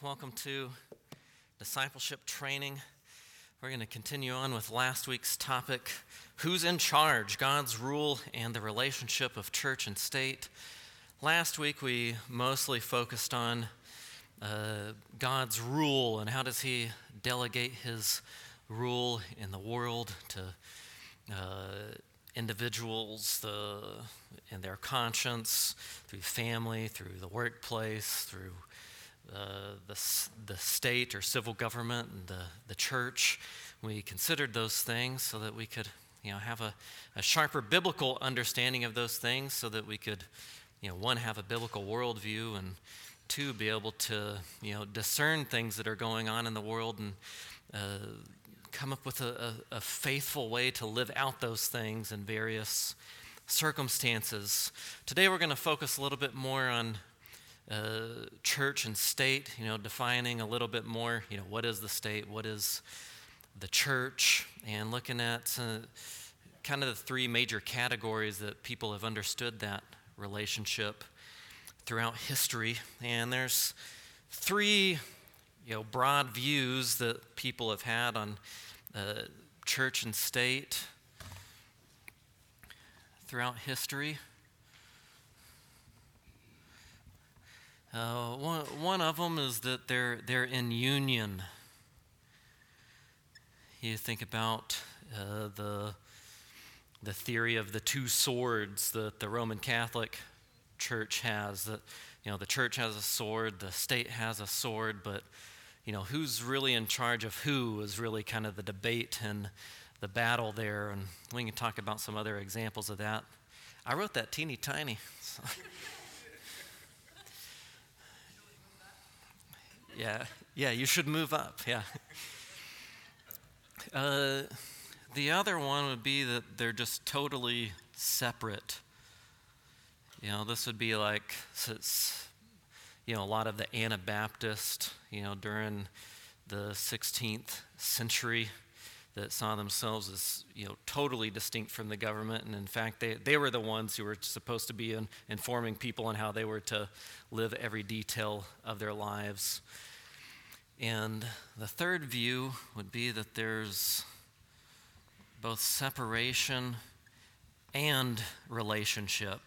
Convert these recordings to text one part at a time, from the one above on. Welcome to Discipleship Training. We're going to continue on with last week's topic, Who's in Charge? God's Rule and the Relationship of Church and State. Last week we mostly focused on God's rule and how does he delegate his rule in the world to individuals in their conscience, through family, through the workplace, through the state or civil government and the church. We considered those things so that we could, have a sharper biblical understanding of those things so that we could, one, have a biblical worldview, and two, be able to, discern things that are going on in the world and come up with a faithful way to live out those things in various circumstances. Today we're going to focus a little bit more on church and state, defining a little bit more, what is the state, what is the church, and looking at kind of the three major categories that people have understood that relationship throughout history. And there's three, broad views that people have had on church and state throughout history. One of them is that they're in union. You think about the theory of the two swords that the Roman Catholic Church has. That the church has a sword, the state has a sword, but who's really in charge of who is really kind of the debate and the battle there. And we can talk about some other examples of that. I wrote that teeny tiny. So. Yeah, you should move up, yeah. The other one would be that they're just totally separate. This would be like, a lot of the Anabaptist, during the 16th century that saw themselves as, totally distinct from the government. And in fact, they were the ones who were supposed to be informing people on how they were to live every detail of their lives. And the third view would be that there's both separation and relationship.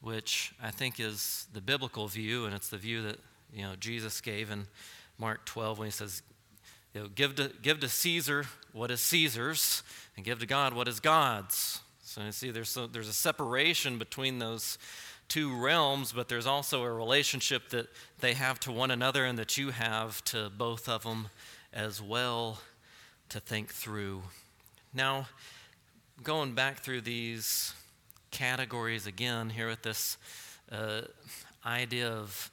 Which I think is the biblical view, and it's the view that, Jesus gave in Mark 12 when he says, give to Caesar what is Caesar's and give to God what is God's. So you see there's a separation between those two realms, but there's also a relationship that they have to one another and that you have to both of them as well to think through. Now, going back through these categories again here with this idea of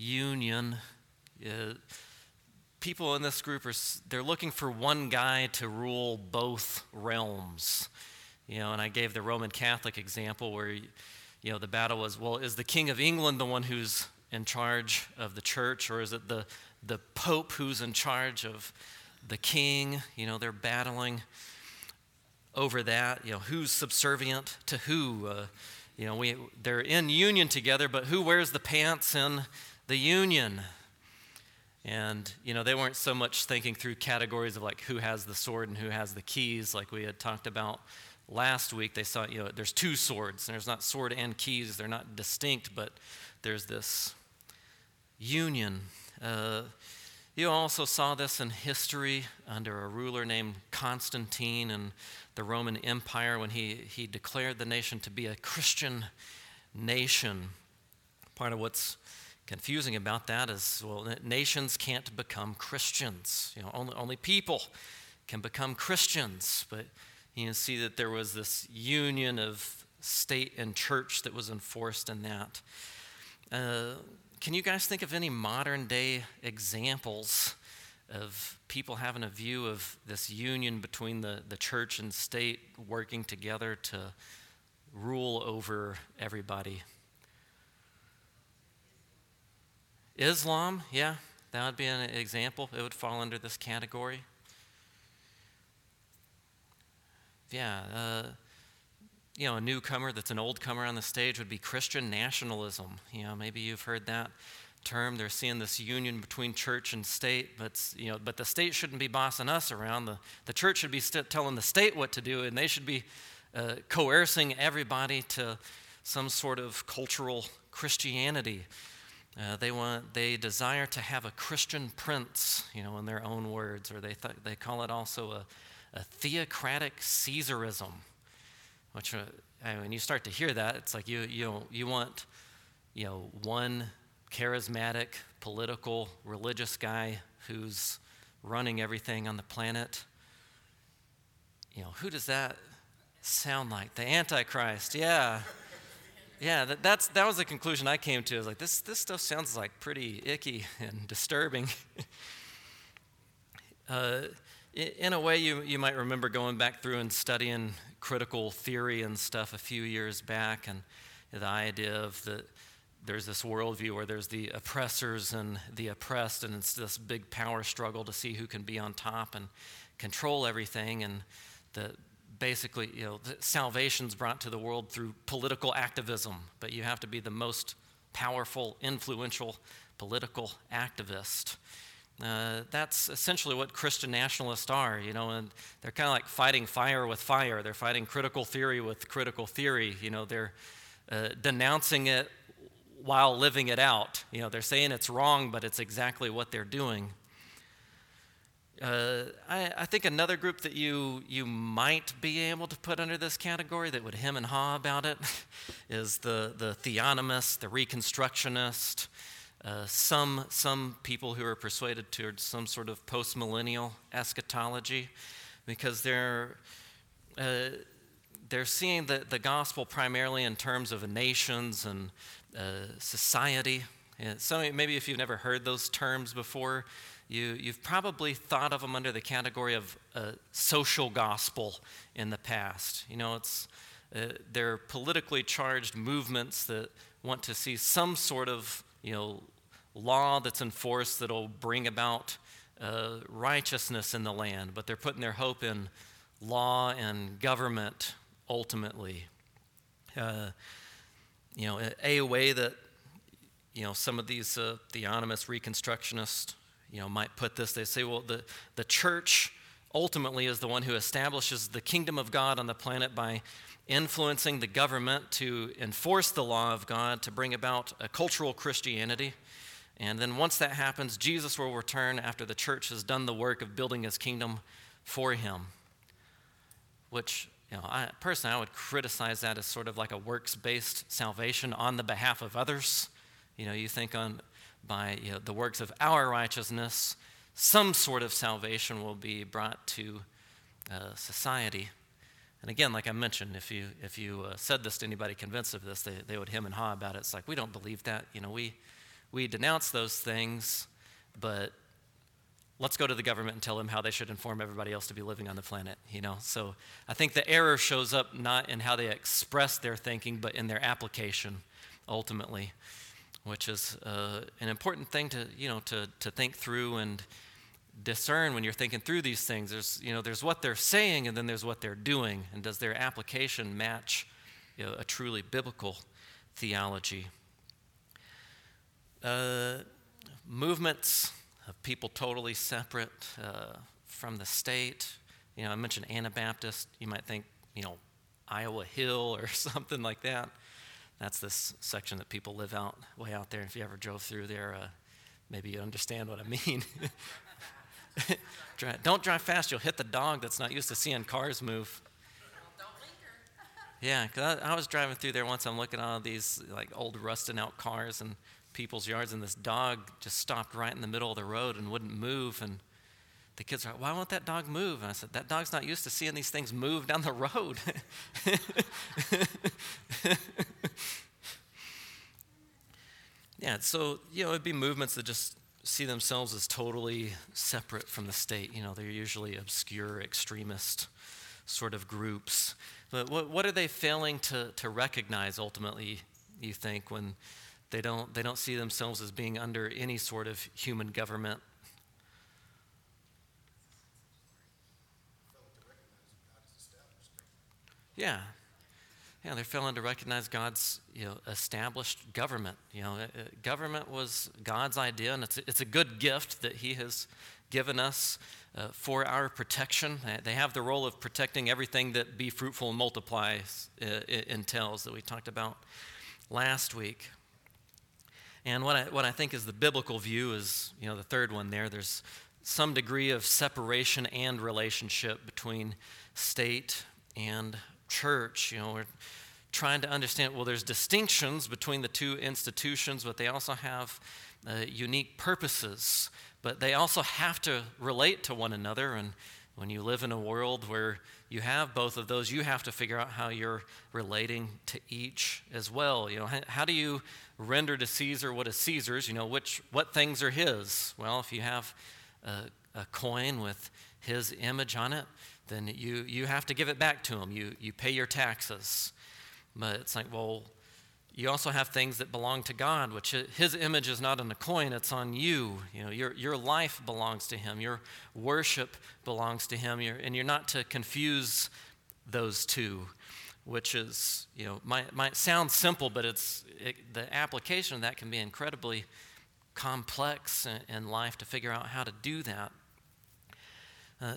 union, people in this group they're looking for one guy to rule both realms. And I gave the Roman Catholic example where the battle was, well, is the King of England the one who's in charge of the church, or is it the Pope who's in charge of the king? They're battling over that. Who's subservient to who? They're in union together, but who wears the pants in the union? And, they weren't so much thinking through categories of like who has the sword and who has the keys like we had talked about last week. They saw, there's two swords, and there's not sword and keys. They're not distinct, but there's this union. You also saw this in history under a ruler named Constantine in the Roman Empire when he declared the nation to be a Christian nation. Part of what's confusing about that is, nations can't become Christians. Only people can become Christians, but you can see that there was this union of state and church that was enforced in that. Can you guys think of any modern day examples of people having a view of this union between the church and state working together to rule over everybody? Islam, yeah, that would be an example. It would fall under this category. a newcomer that's an old comer on the stage would be Christian nationalism. Maybe you've heard that term. They're seeing this union between church and state, but the state shouldn't be bossing us around. The church should be telling the state what to do, and they should be coercing everybody to some sort of cultural Christianity. They desire to have a Christian prince, in their own words, or they call it also a theocratic Caesarism. Which, when you start to hear that, it's like you want, one charismatic, political, religious guy who's running everything on the planet. Who does that sound like? The Antichrist, yeah. Yeah, that was the conclusion I came to. I was like, this stuff sounds like pretty icky and disturbing. In a way, you might remember going back through and studying critical theory and stuff a few years back, and the idea of there's this worldview where there's the oppressors and the oppressed, and it's this big power struggle to see who can be on top and control everything, and basically, salvation's brought to the world through political activism, but you have to be the most powerful, influential political activist. That's essentially what Christian nationalists are, and they're kind of like fighting fire with fire. They're fighting critical theory with critical theory. They're denouncing it while living it out. They're saying it's wrong, but it's exactly what they're doing. I think another group that you might be able to put under this category that would hem and haw about it is the theonomist, the reconstructionist, some people who are persuaded towards some sort of postmillennial eschatology, because they're seeing the gospel primarily in terms of nations and society. And so maybe if you've never heard those terms before, You've probably thought of them under the category of social gospel in the past. It's they're politically charged movements that want to see some sort of law that's enforced that'll bring about righteousness in the land, but they're putting their hope in law and government ultimately. A way that some of these theonomists, reconstructionists, might put this, they say, well, the church ultimately is the one who establishes the kingdom of God on the planet by influencing the government to enforce the law of God, to bring about a cultural Christianity. And then once that happens, Jesus will return after the church has done the work of building his kingdom for him. Which, I would criticize that as sort of like a works-based salvation on the behalf of others. You think by the works of our righteousness, some sort of salvation will be brought to society. And again, like I mentioned, if you said this to anybody convinced of this, they would hem and haw about it. It's like, we don't believe that. We denounce those things, but let's go to the government and tell them how they should inform everybody else to be living on the planet. So I think the error shows up not in how they express their thinking, but in their application, ultimately, which is an important thing to think through and discern when you're thinking through these things. There's there's what they're saying, and then there's what they're doing, and does their application match a truly biblical theology? Movements of people totally separate from the state. I mentioned Anabaptist. You might think Iowa Hill or something like that. That's this section that people live out way out there. If you ever drove through there, maybe you understand what I mean. Don't drive fast. You'll hit the dog that's not used to seeing cars move. Don't linger. Yeah, because I was driving through there once. I'm looking at all these like old rusting out cars and people's yards, and this dog just stopped right in the middle of the road and wouldn't move. And the kids are like, "Why won't that dog move?" And I said, "That dog's not used to seeing these things move down the road." Yeah, so, it'd be movements that just see themselves as totally separate from the state. They're usually obscure, extremist sort of groups. But what are they failing to recognize ultimately, you think, when they don't see themselves as being under any sort of human government? Yeah, you know, they're failing to recognize God's, you know, established government. You know, government was God's idea, and it's a good gift that He has given us for our protection. They have the role of protecting everything that be fruitful and multiply entails that we talked about last week. And what I think is the biblical view is, you know, the third one there. There's some degree of separation and relationship between state and church. You know, we're trying to understand, well, there's distinctions between the two institutions, but they also have unique purposes. But they also have to relate to one another. And when you live in a world where you have both of those, you have to figure out how you're relating to each as well. You know, how do you render to Caesar what is Caesar's? You know, what things are his? Well, if you have a coin with his image on it, then you have to give it back to him. You pay your taxes. But it's like, well, you also have things that belong to God, which his image is not on the coin, it's on you. You know, your life belongs to him, your worship belongs to him, and you're not to confuse those two, which is, you know, might sound simple, but the application of that can be incredibly complex in life to figure out how to do that.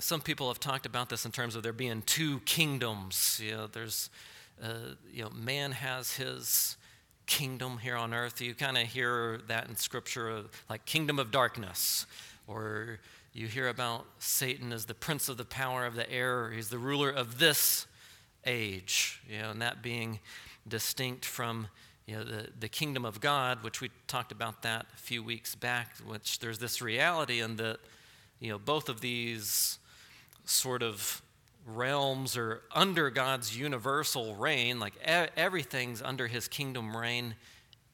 Some people have talked about this in terms of there being two kingdoms. You know, there's, you know, man has his kingdom here on earth. You kind of hear that in Scripture, like kingdom of darkness, or you hear about Satan as the prince of the power of the air. He's the ruler of this age, you know, and that being distinct from, you know, the kingdom of God, which we talked about that a few weeks back, which there's this reality in that, you know, both of these sort of realms are under God's universal reign, like everything's under his kingdom reign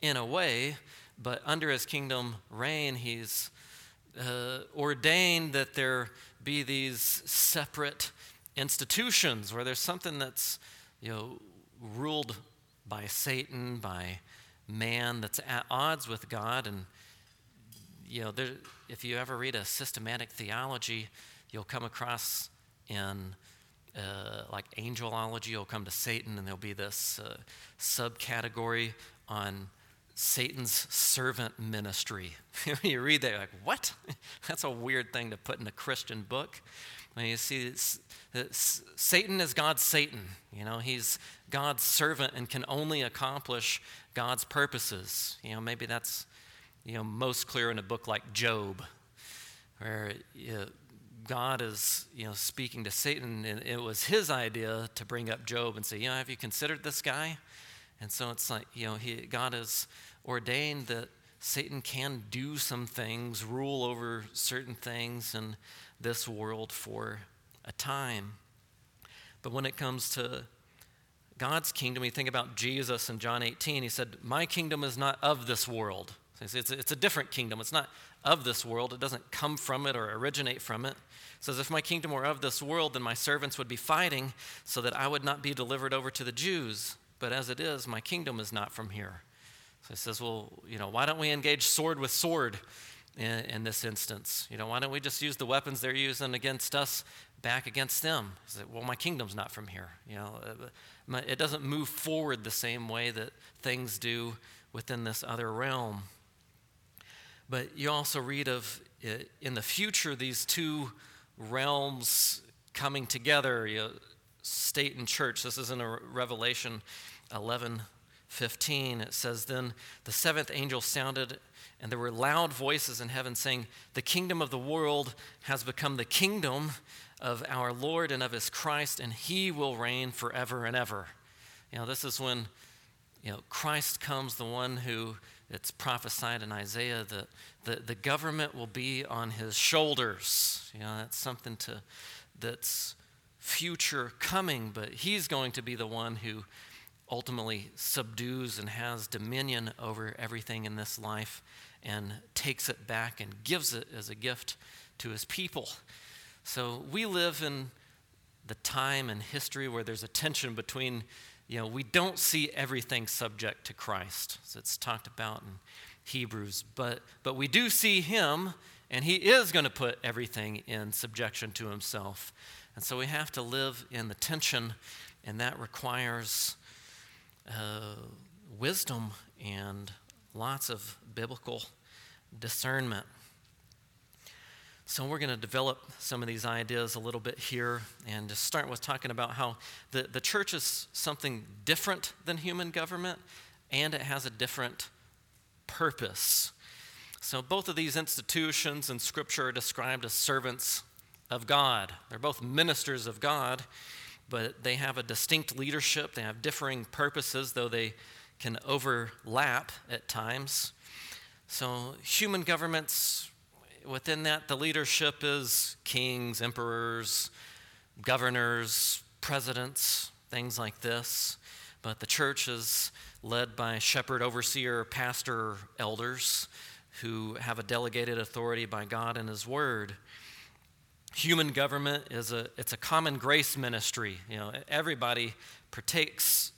in a way, but under his kingdom reign, he's ordained that there be these separate institutions where there's something that's, you know, ruled by Satan, by man, that's at odds with God. And, you know, there, if you ever read a systematic theology, you'll come across in like angelology, you'll come to Satan, and there'll be this subcategory on Satan's servant ministry. You read that, you're like, what? That's a weird thing to put in a Christian book. When you see Satan is God's Satan. You know, he's God's servant and can only accomplish God's purposes. You know, maybe that's, you know, most clear in a book like Job, where, you know, God is, you know, speaking to Satan, and it was his idea to bring up Job and say, you know, have you considered this guy? And so it's like, you know, God has ordained that Satan can do some things, rule over certain things in this world for a time. But when it comes to God's kingdom, you think about Jesus in John 18. He said, my kingdom is not of this world. So it's a different kingdom. It's not of this world. It doesn't come from it or originate from it. It says, if my kingdom were of this world, then my servants would be fighting so that I would not be delivered over to the Jews. But as it is, my kingdom is not from here. So it says, well, you know, why don't we engage sword with sword in this instance? You know, why don't we just use the weapons they're using against us back against them? He said, well, my kingdom's not from here. You know, it doesn't move forward the same way that things do within this other realm. But you also read of, in the future, these two realms coming together, you know, state and church. This is in Revelation 11:15. It says, then the seventh angel sounded, and there were loud voices in heaven saying, the kingdom of the world has become the kingdom of our Lord and of his Christ, and he will reign forever and ever. You know, this is when, you know, Christ comes, the one who, it's prophesied in Isaiah that the government will be on his shoulders. You know, that's something that's future coming, but he's going to be the one who ultimately subdues and has dominion over everything in this life and takes it back and gives it as a gift to his people. So we live in the time and history where there's a tension between, you know, we don't see everything subject to Christ, as it's talked about in Hebrews, but we do see him, and he is going to put everything in subjection to himself. And so we have to live in the tension, and that requires wisdom and lots of biblical discernment. So we're going to develop some of these ideas a little bit here and just start with talking about how the church is something different than human government, and it has a different purpose. So both of these institutions in Scripture are described as servants of God. They're both ministers of God, but they have a distinct leadership. They have differing purposes, though they can overlap at times. So human governments, within that, the leadership is kings, emperors, governors, presidents, things like this. But the church is led by shepherd, overseer, pastor, elders who have a delegated authority by God and His Word. Human government is it's a common grace ministry. You know, everybody partakes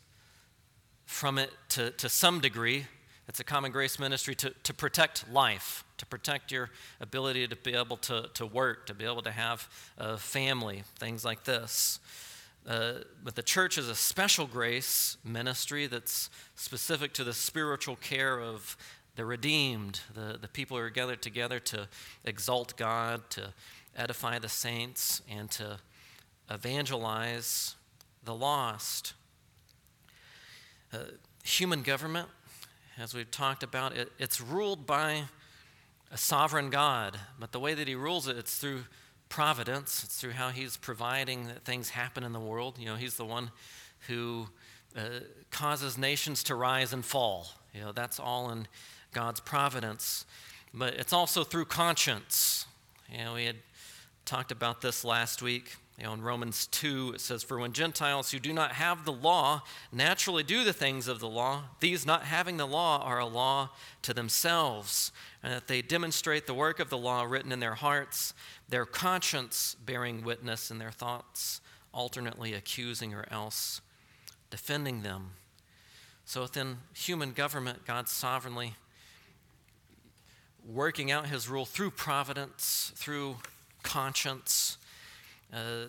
from it to some degree. It's a common grace ministry to protect life, to protect your ability to be able to work, to be able to have a family, things like this. But the church is a special grace ministry that's specific to the spiritual care of the redeemed, the people who are gathered together to exalt God, to edify the saints, and to evangelize the lost. Human government, as we've talked about, it's ruled by a sovereign God, but the way that He rules it, it's through providence. It's through how He's providing that things happen in the world. You know, He's the one who causes nations to rise and fall. You know, that's all in God's providence. But it's also through conscience. You know, we had talked about this last week. You know, in Romans 2, it says, "For when Gentiles who do not have the law naturally do the things of the law, these not having the law are a law to themselves, and that they demonstrate the work of the law written in their hearts, their conscience bearing witness, and their thoughts alternately accusing or else defending them." So within human government, God sovereignly working out His rule through providence, through conscience.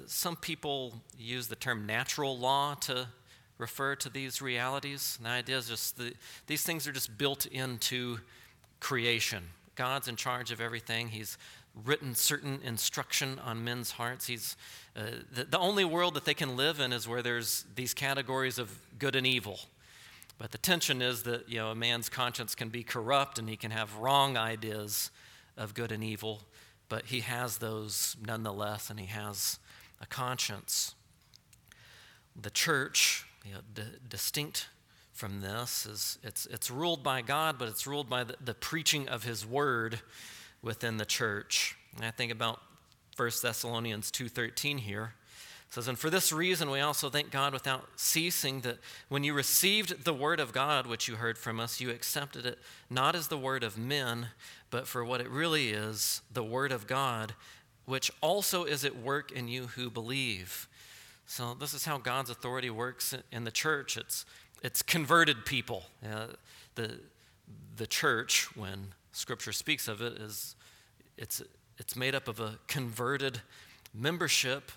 Some people use the term natural law to refer to these realities. And the idea is just these things are just built into creation. God's in charge of everything. He's written certain instruction on men's hearts. He's the only world that they can live in is where there's these categories of good and evil. But the tension is that, you know, a man's conscience can be corrupt and he can have wrong ideas of good and evil. But he has those nonetheless, and he has a conscience. The church, you know, distinct from this, is it's ruled by God, but it's ruled by the preaching of His Word within the church. And I think about 1 Thessalonians 2:13 here. It says, "And for this reason we also thank God without ceasing that when you received the word of God, which you heard from us, you accepted it not as the word of men, but for what it really is, the word of God, which also is at work in you who believe." So this is how God's authority works in the church. It's converted people. The church, when Scripture speaks of it, it's made up of a converted membership.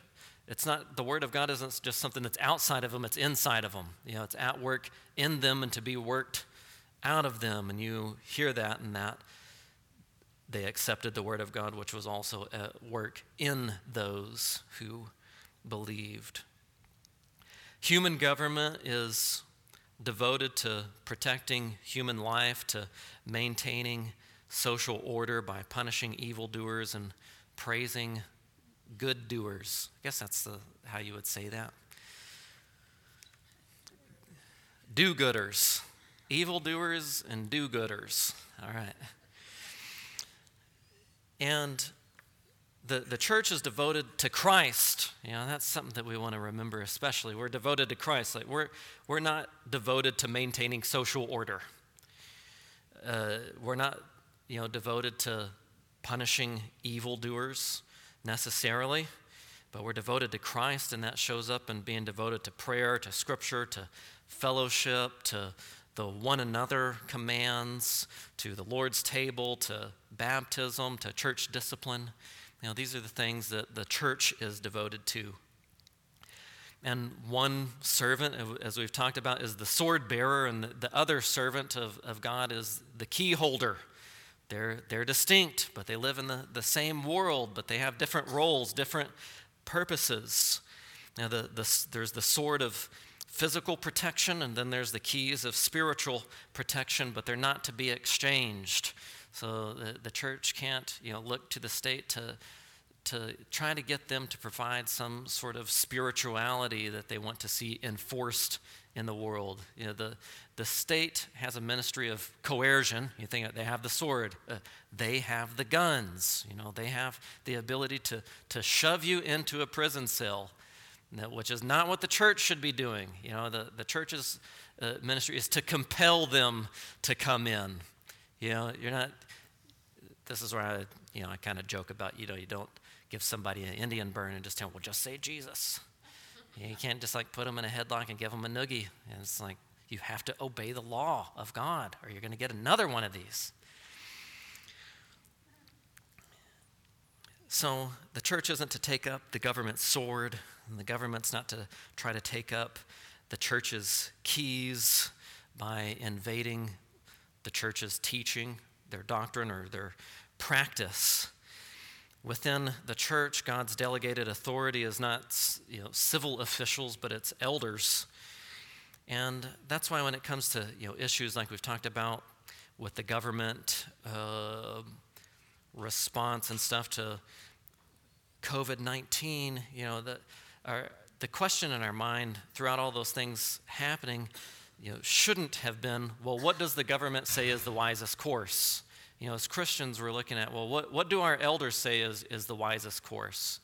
It's not, the Word of God isn't just something that's outside of them, it's inside of them. You know, it's at work in them and to be worked out of them. And you hear that and that they accepted the Word of God, which was also at work in those who believed. Human government is devoted to protecting human life, to maintaining social order by punishing evildoers and praising good doers. I guess that's how you would say that. Do-gooders. Evildoers and do-gooders. All right. And the church is devoted to Christ. You know, that's something that we want to remember especially. We're devoted to Christ. Like we're not devoted to maintaining social order. We're not, you know, devoted to punishing evildoers necessarily, but we're devoted to Christ, and that shows up in being devoted to prayer, to Scripture, to fellowship, to the one another commands, to the Lord's table, to baptism, to church discipline. You know, these are the things that the church is devoted to. And one servant, as we've talked about, is the sword bearer, and the other servant of God is the key holder. They're distinct, but they live in the same world, but they have different roles, different purposes. Now, there's the sword of physical protection, and then there's the keys of spiritual protection, but they're not to be exchanged. So the church can't, look to the state to try to get them to provide some sort of spirituality that they want to see enforced in the world. The state has a ministry of coercion. You think they have the sword. They have the guns. They have the ability to shove you into a prison cell, which is not what the church should be doing. The church's ministry is to compel them to come in. You're not... This is where I kind of joke about, you don't give somebody an Indian burn and just tell them, well, just say Jesus. You can't just put them in a headlock and give them a noogie. And it's you have to obey the law of God or you're going to get another one of these. So the church isn't to take up the government's sword, and the government's not to try to take up the church's keys by invading the church's teaching, their doctrine, or their practice. Within the church, God's delegated authority is not civil officials, but it's elders. And that's why when it comes to issues like we've talked about with the government response and stuff to COVID-19, the question in our mind throughout all those things happening shouldn't have been, well, what does the government say is the wisest course? As Christians, we're looking at, well, what do our elders say is the wisest course?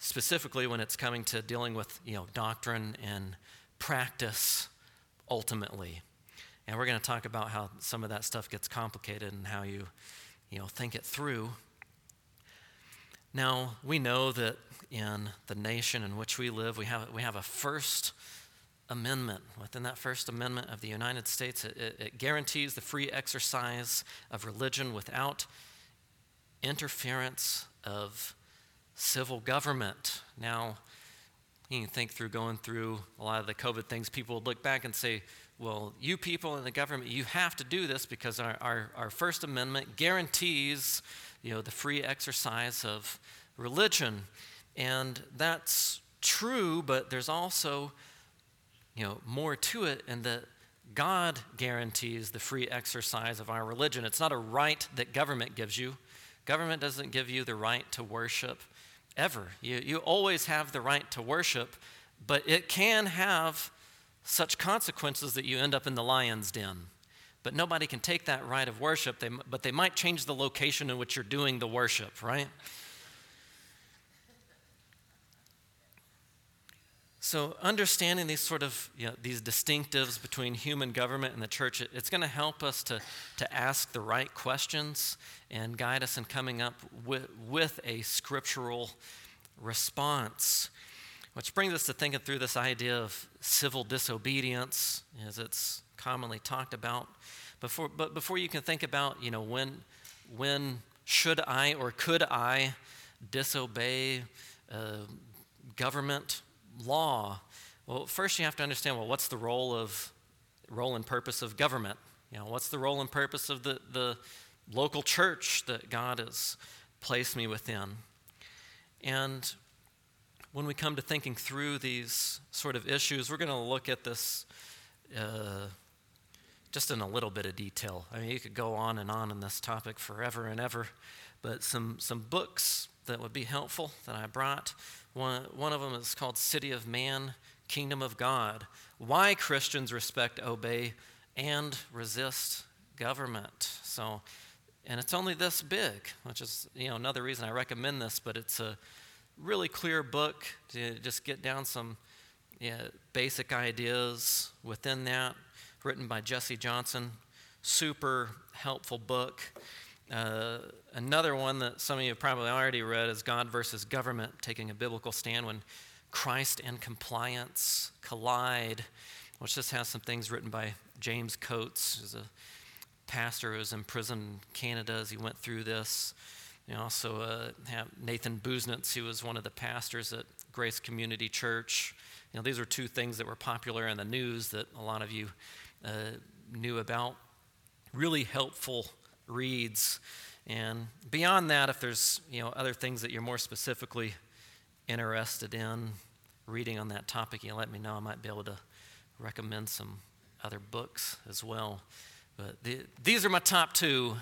Specifically when it's coming to dealing with, doctrine and practice ultimately. And we're going to talk about how some of that stuff gets complicated and how you think it through. Now, we know that in the nation in which we live, we have a First Amendment. Within that First Amendment of the United States, it guarantees the free exercise of religion without interference of civil government. Now, you can think through going through a lot of the COVID things, people would look back and say, well, you people in the government, you have to do this because our First Amendment guarantees, the free exercise of religion. And that's true, but there's also more to it, and that God guarantees the free exercise of our religion. It's not a right that government gives you. Government doesn't give you the right to worship ever. You always have the right to worship, but it can have such consequences that you end up in the lion's den. But nobody can take that right of worship, but they might change the location in which you're doing the worship, right? So understanding these sort of these distinctives between human government and the church, it's going to help us to ask the right questions and guide us in coming up with a scriptural response, which brings us to thinking through this idea of civil disobedience, as it's commonly talked about. But before you can think about when should I or could I disobey government law, well, first you have to understand, well, what's the role and purpose of government? What's the role and purpose of the local church that God has placed me within? And when we come to thinking through these sort of issues, we're going to look at this just in a little bit of detail. I mean, you could go on in this topic forever and ever, but some books that would be helpful that I brought. One of them is called City of Man, Kingdom of God. Why Christians Respect, Obey, and Resist Government. So, and it's only this big, which is another reason I recommend this, but it's a really clear book to just get down some basic ideas within that, written by Jesse Johnson. Super helpful book. Another one that some of you probably already read is God versus Government, Taking a Biblical Stand When Christ and Compliance Collide, which just has some things written by James Coates, who's a pastor who was imprisoned in Canada as he went through this. You also have Nathan Buznitz, who was one of the pastors at Grace Community Church. You know, these are two things that were popular in the news that a lot of you knew about. Really helpful reads. And beyond that, if there's, you know, other things that you're more specifically interested in reading on that topic, you let me know. I might be able to recommend some other books as well. But these are my top two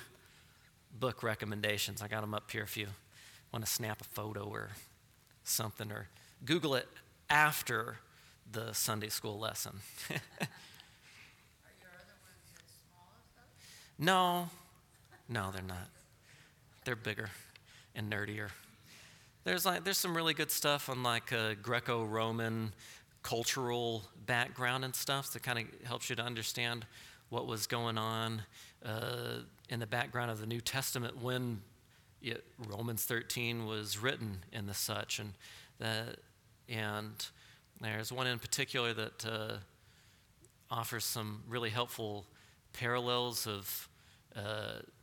book recommendations. I got them up here if you want to snap a photo or something, or Google it after the Sunday school lesson. Are your other ones as small as those? No, they're not. They're bigger and nerdier. There's some really good stuff on like Greco-Roman cultural background and stuff that kind of helps you to understand what was going on in the background of the New Testament when Romans 13 was written and the such. And there's one in particular that offers some really helpful parallels of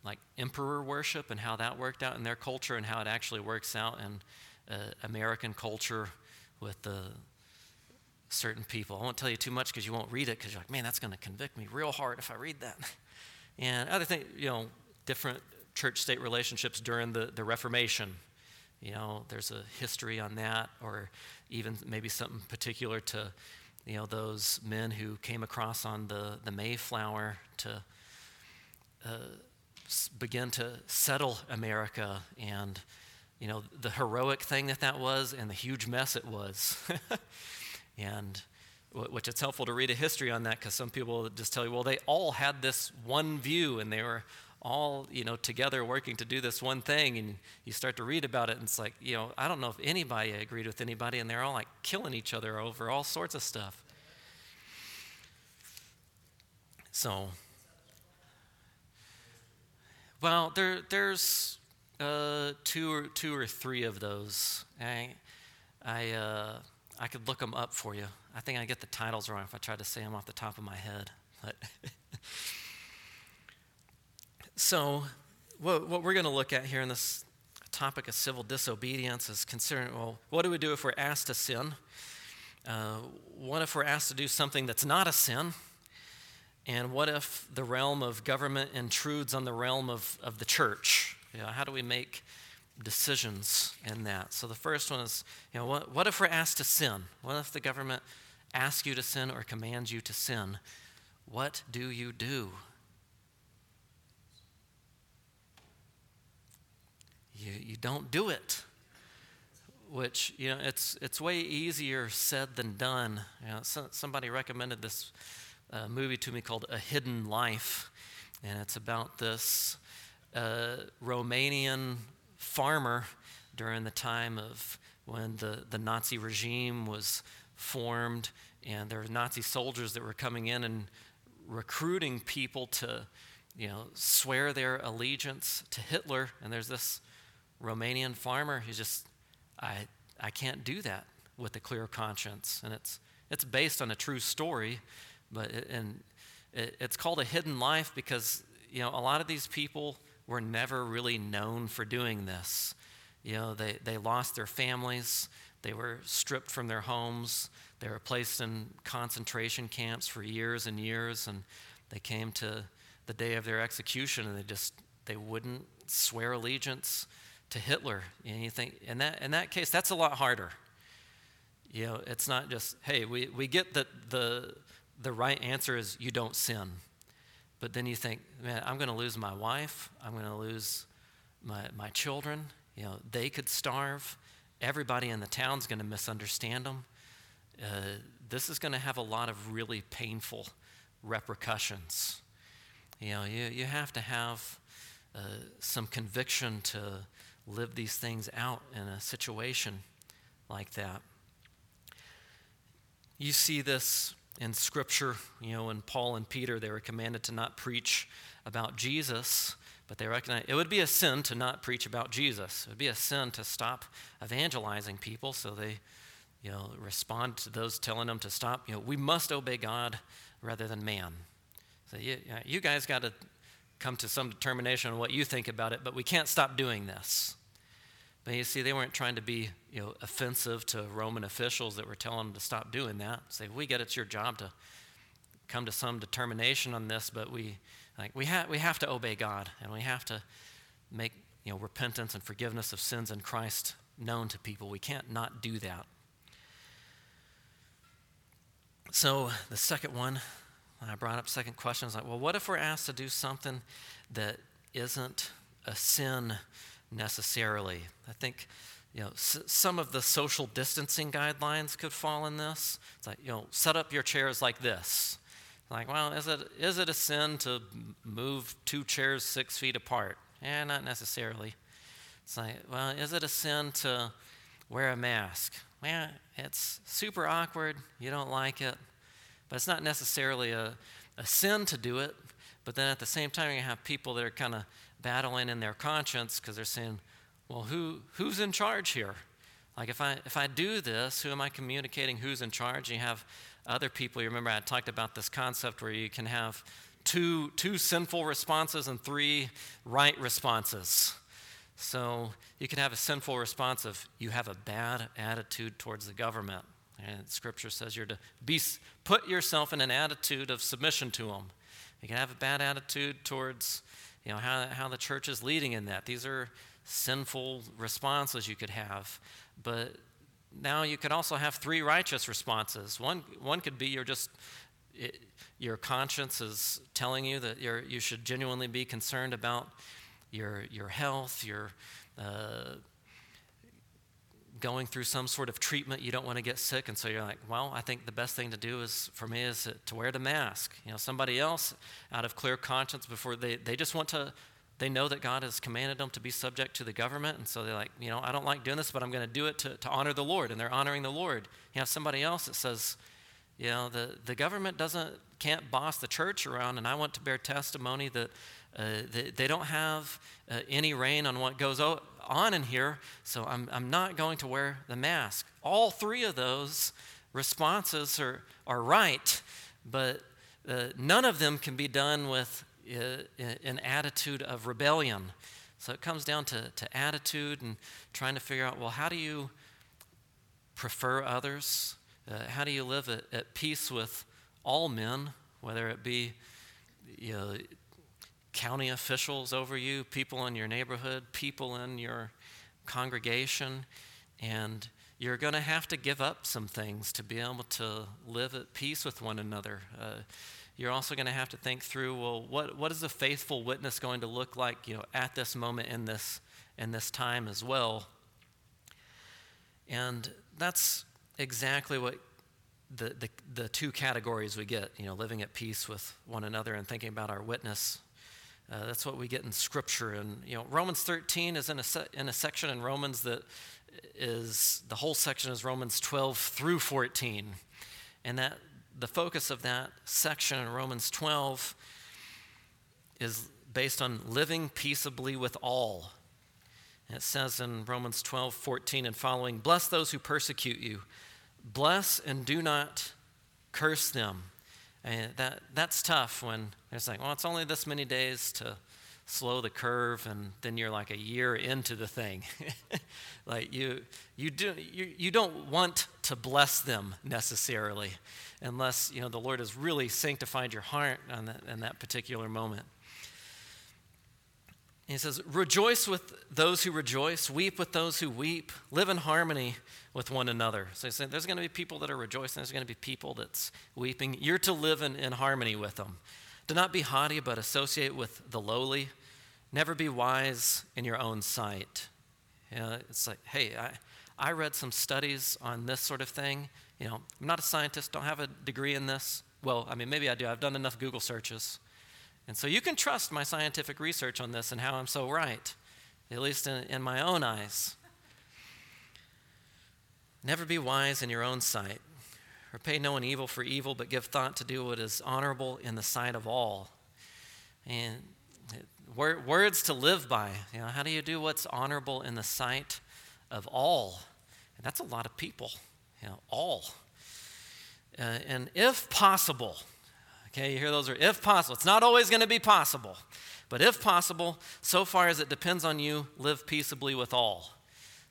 like emperor worship and how that worked out in their culture and how it actually works out in American culture with the certain people. I won't tell you too much because you won't read it because you're like, man, that's going to convict me real hard if I read that. And other things, you know, different church-state relationships during the Reformation. You know, there's a history on that, or even maybe something particular to, you know, those men who came across on the Mayflower to begin to settle America, and you know the heroic thing that was, and the huge mess it was, and which it's helpful to read a history on that because some people just tell you, well, they all had this one view and they were all, you know, together working to do this one thing, and you start to read about it, and it's like, you know, I don't know if anybody agreed with anybody, and they're all like killing each other over all sorts of stuff. So. Well, there's two or three of those. I could look them up for you. I think I get the titles wrong if I try to say them off the top of my head. But so what we're going to look at here in this topic of civil disobedience is considering, well, what do we do if we're asked to sin? What if we're asked to do something that's not a sin? And what if the realm of government intrudes on the realm of the church? You know, how do we make decisions in that? So the first one is, you know, what if we're asked to sin? What if the government asks you to sin or commands you to sin? What do you do? You don't do it, which, you know, it's way easier said than done. You know, somebody recommended this movie to me called A Hidden Life, and it's about this Romanian farmer during the time of when the Nazi regime was formed, and there were Nazi soldiers that were coming in and recruiting people to, you know, swear their allegiance to Hitler, and there's this Romanian farmer who's just, I can't do that with a clear conscience, and it's based on a true story. But it's called A Hidden Life because, you know, a lot of these people were never really known for doing this. You know, they lost their families. They were stripped from their homes. They were placed in concentration camps for years and years. And they came to the day of their execution, and they wouldn't swear allegiance to Hitler. And you think, in that case, that's a lot harder. You know, it's not just, hey, we get that the right answer is you don't sin. But then you think, man, I'm going to lose my wife. I'm going to lose my children. You know, they could starve. Everybody in the town's going to misunderstand them. This is going to have a lot of really painful repercussions. You know, you have to have some conviction to live these things out in a situation like that. You see this in Scripture. You know, when Paul and Peter, they were commanded to not preach about Jesus, but they recognized it would be a sin to not preach about Jesus. It would be a sin to stop evangelizing people, so they, you know, respond to those telling them to stop. You know, we must obey God rather than man. So you guys got to come to some determination on what you think about it, but we can't stop doing this. But you see, they weren't trying to be, offensive to Roman officials that were telling them to stop doing that. Say, we get it's your job to come to some determination on this, but we have to obey God, and we have to make repentance and forgiveness of sins in Christ known to people. We can't not do that. So the second one, when I brought up second question, I was like, well, what if we're asked to do something that isn't a sin necessarily? I think some of the social distancing guidelines could fall in this. It's like, set up your chairs like this. Like, well, is it a sin to move two chairs 6 feet apart? Not necessarily. It's like, well, is it a sin to wear a mask? Well, it's super awkward. You don't like it. But it's not necessarily a sin to do it. But then at the same time, you have people that are kind of battling in their conscience because they're saying, well, who's in charge here? Like, if I do this, who am I communicating who's in charge? You have other people. You remember I talked about this concept where you can have two sinful responses and three right responses. So you can have a sinful response of you have a bad attitude towards the government. And Scripture says you're to put yourself in an attitude of submission to them. You can have a bad attitude towards how the church is leading in that. These are sinful responses you could have. But now you could also have three righteous responses. One could be your conscience is telling you that you should genuinely be concerned about your health, your going through some sort of treatment. You don't want to get sick, and so you're like, well, I think the best thing to do is to wear the mask. Somebody else out of clear conscience before they just want to. They know that God has commanded them to be subject to the government, and so they're like, I don't like doing this, but I'm going to do it to honor the Lord, and they're honoring the Lord. You have somebody else that says, the government can't boss the church around, and I want to bear testimony that they don't have any reign on what goes on in here, so I'm not going to wear the mask. All three of those responses are right, but none of them can be done with an attitude of rebellion. So it comes down to attitude and trying to figure out, well, how do you prefer others? How do you live at peace with all men, whether it be county officials over you, people in your neighborhood, people in your congregation? And you're going to have to give up some things to be able to live at peace with one another. You're also going to have to think through, well, what is a faithful witness going to look like, at this moment in this time as well? And that's exactly what the two categories we get, living at peace with one another and thinking about our witness. That's what we get in Scripture. And Romans 13 is in a section in Romans that is, the whole section is Romans 12 through 14, and that. The focus of that section in Romans 12 is based on living peaceably with all. And it says in Romans 12:14 and following, "Bless those who persecute you. Bless and do not curse them." And that's tough when they're saying, well, it's only this many days to slow the curve, and then you're like a year into the thing. Like you don't want to bless them necessarily, unless the Lord has really sanctified your heart in that particular moment. And he says, "Rejoice with those who rejoice, weep with those who weep, live in harmony with one another." So he's saying there's going to be people that are rejoicing, there's going to be people that's weeping. You're to live in harmony with them. "Do not be haughty, but associate with the lowly. Never be wise in your own sight." It's like, hey, I read some studies on this sort of thing. I'm not a scientist, don't have a degree in this. Well, I mean, maybe I do. I've done enough Google searches. And so you can trust my scientific research on this and how I'm so right, at least in my own eyes. "Never be wise in your own sight. Repay no one evil for evil, but give thought to do what is honorable in the sight of all." And words to live by. How do you do what's honorable in the sight of all? And that's a lot of people. All. And if possible, okay, you hear those are if possible. It's not always going to be possible. But if possible, so far as it depends on you, live peaceably with all.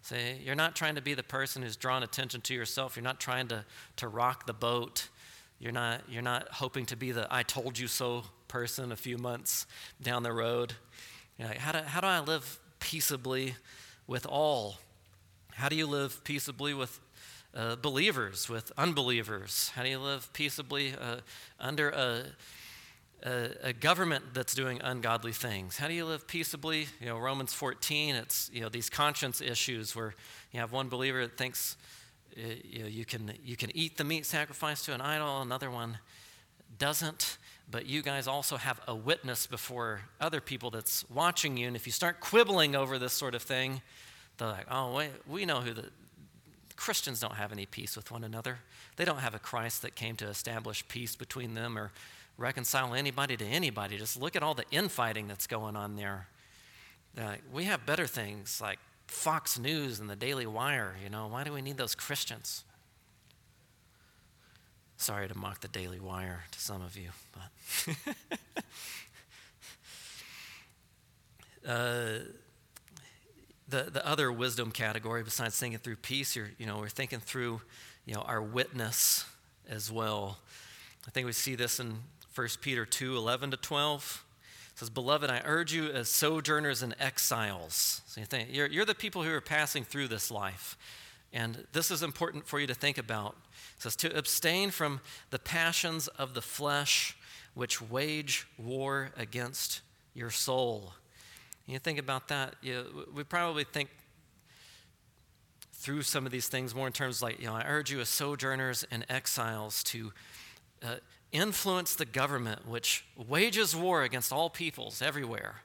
See, you're not trying to be the person who's drawn attention to yourself. You're not trying to rock the boat. You're not hoping to be the I told you so person a few months down the road. You're like, how do I live peaceably with all? How do you live peaceably with believers, with unbelievers? How do you live peaceably under a government that's doing ungodly things? How do you live peaceably? You know, Romans 14, it's, you know, these conscience issues where you have one believer that thinks, you know, you can eat the meat sacrificed to an idol, another one doesn't, but you guys also have a witness before other people that's watching you, and if you start quibbling over this sort of thing, they're like, oh, wait, we know who the Christians don't have any peace with one another. They don't have a Christ that came to establish peace between them or reconcile anybody to anybody. Just look at all the infighting that's going on there. We have better things like Fox News and the Daily Wire, you know. Why do we need those Christians? Sorry to mock the Daily Wire to some of you, but the other wisdom category, besides thinking through peace, we're thinking through, our witness as well. I think we see this in 1 Peter 2:11-12. It says, "Beloved, I urge you as sojourners and exiles." So you think, you're the people who are passing through this life, and this is important for you to think about. It says, "To abstain from the passions of the flesh, which wage war against your soul." And you think about that. We probably think through some of these things more in terms like, I urge you as sojourners and exiles to influence the government, which wages war against all peoples everywhere.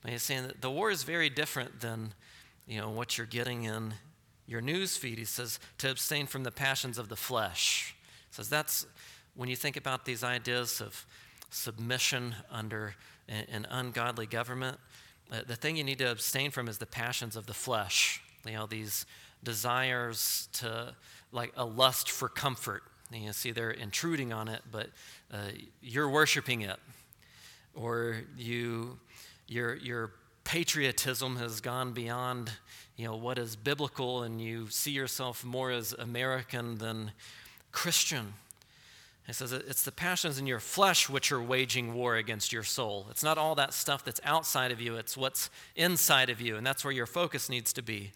But he's saying that the war is very different than, what you're getting in your news feed. He says to abstain from the passions of the flesh. He says that's when you think about these ideas of submission under an ungodly government. The thing you need to abstain from is the passions of the flesh. These desires to, like a lust for comfort. You see, they're intruding on it, but you're worshiping it, or your patriotism has gone beyond, what is biblical, and you see yourself more as American than Christian. It says it's the passions in your flesh which are waging war against your soul. It's not all that stuff that's outside of you; it's what's inside of you, and that's where your focus needs to be.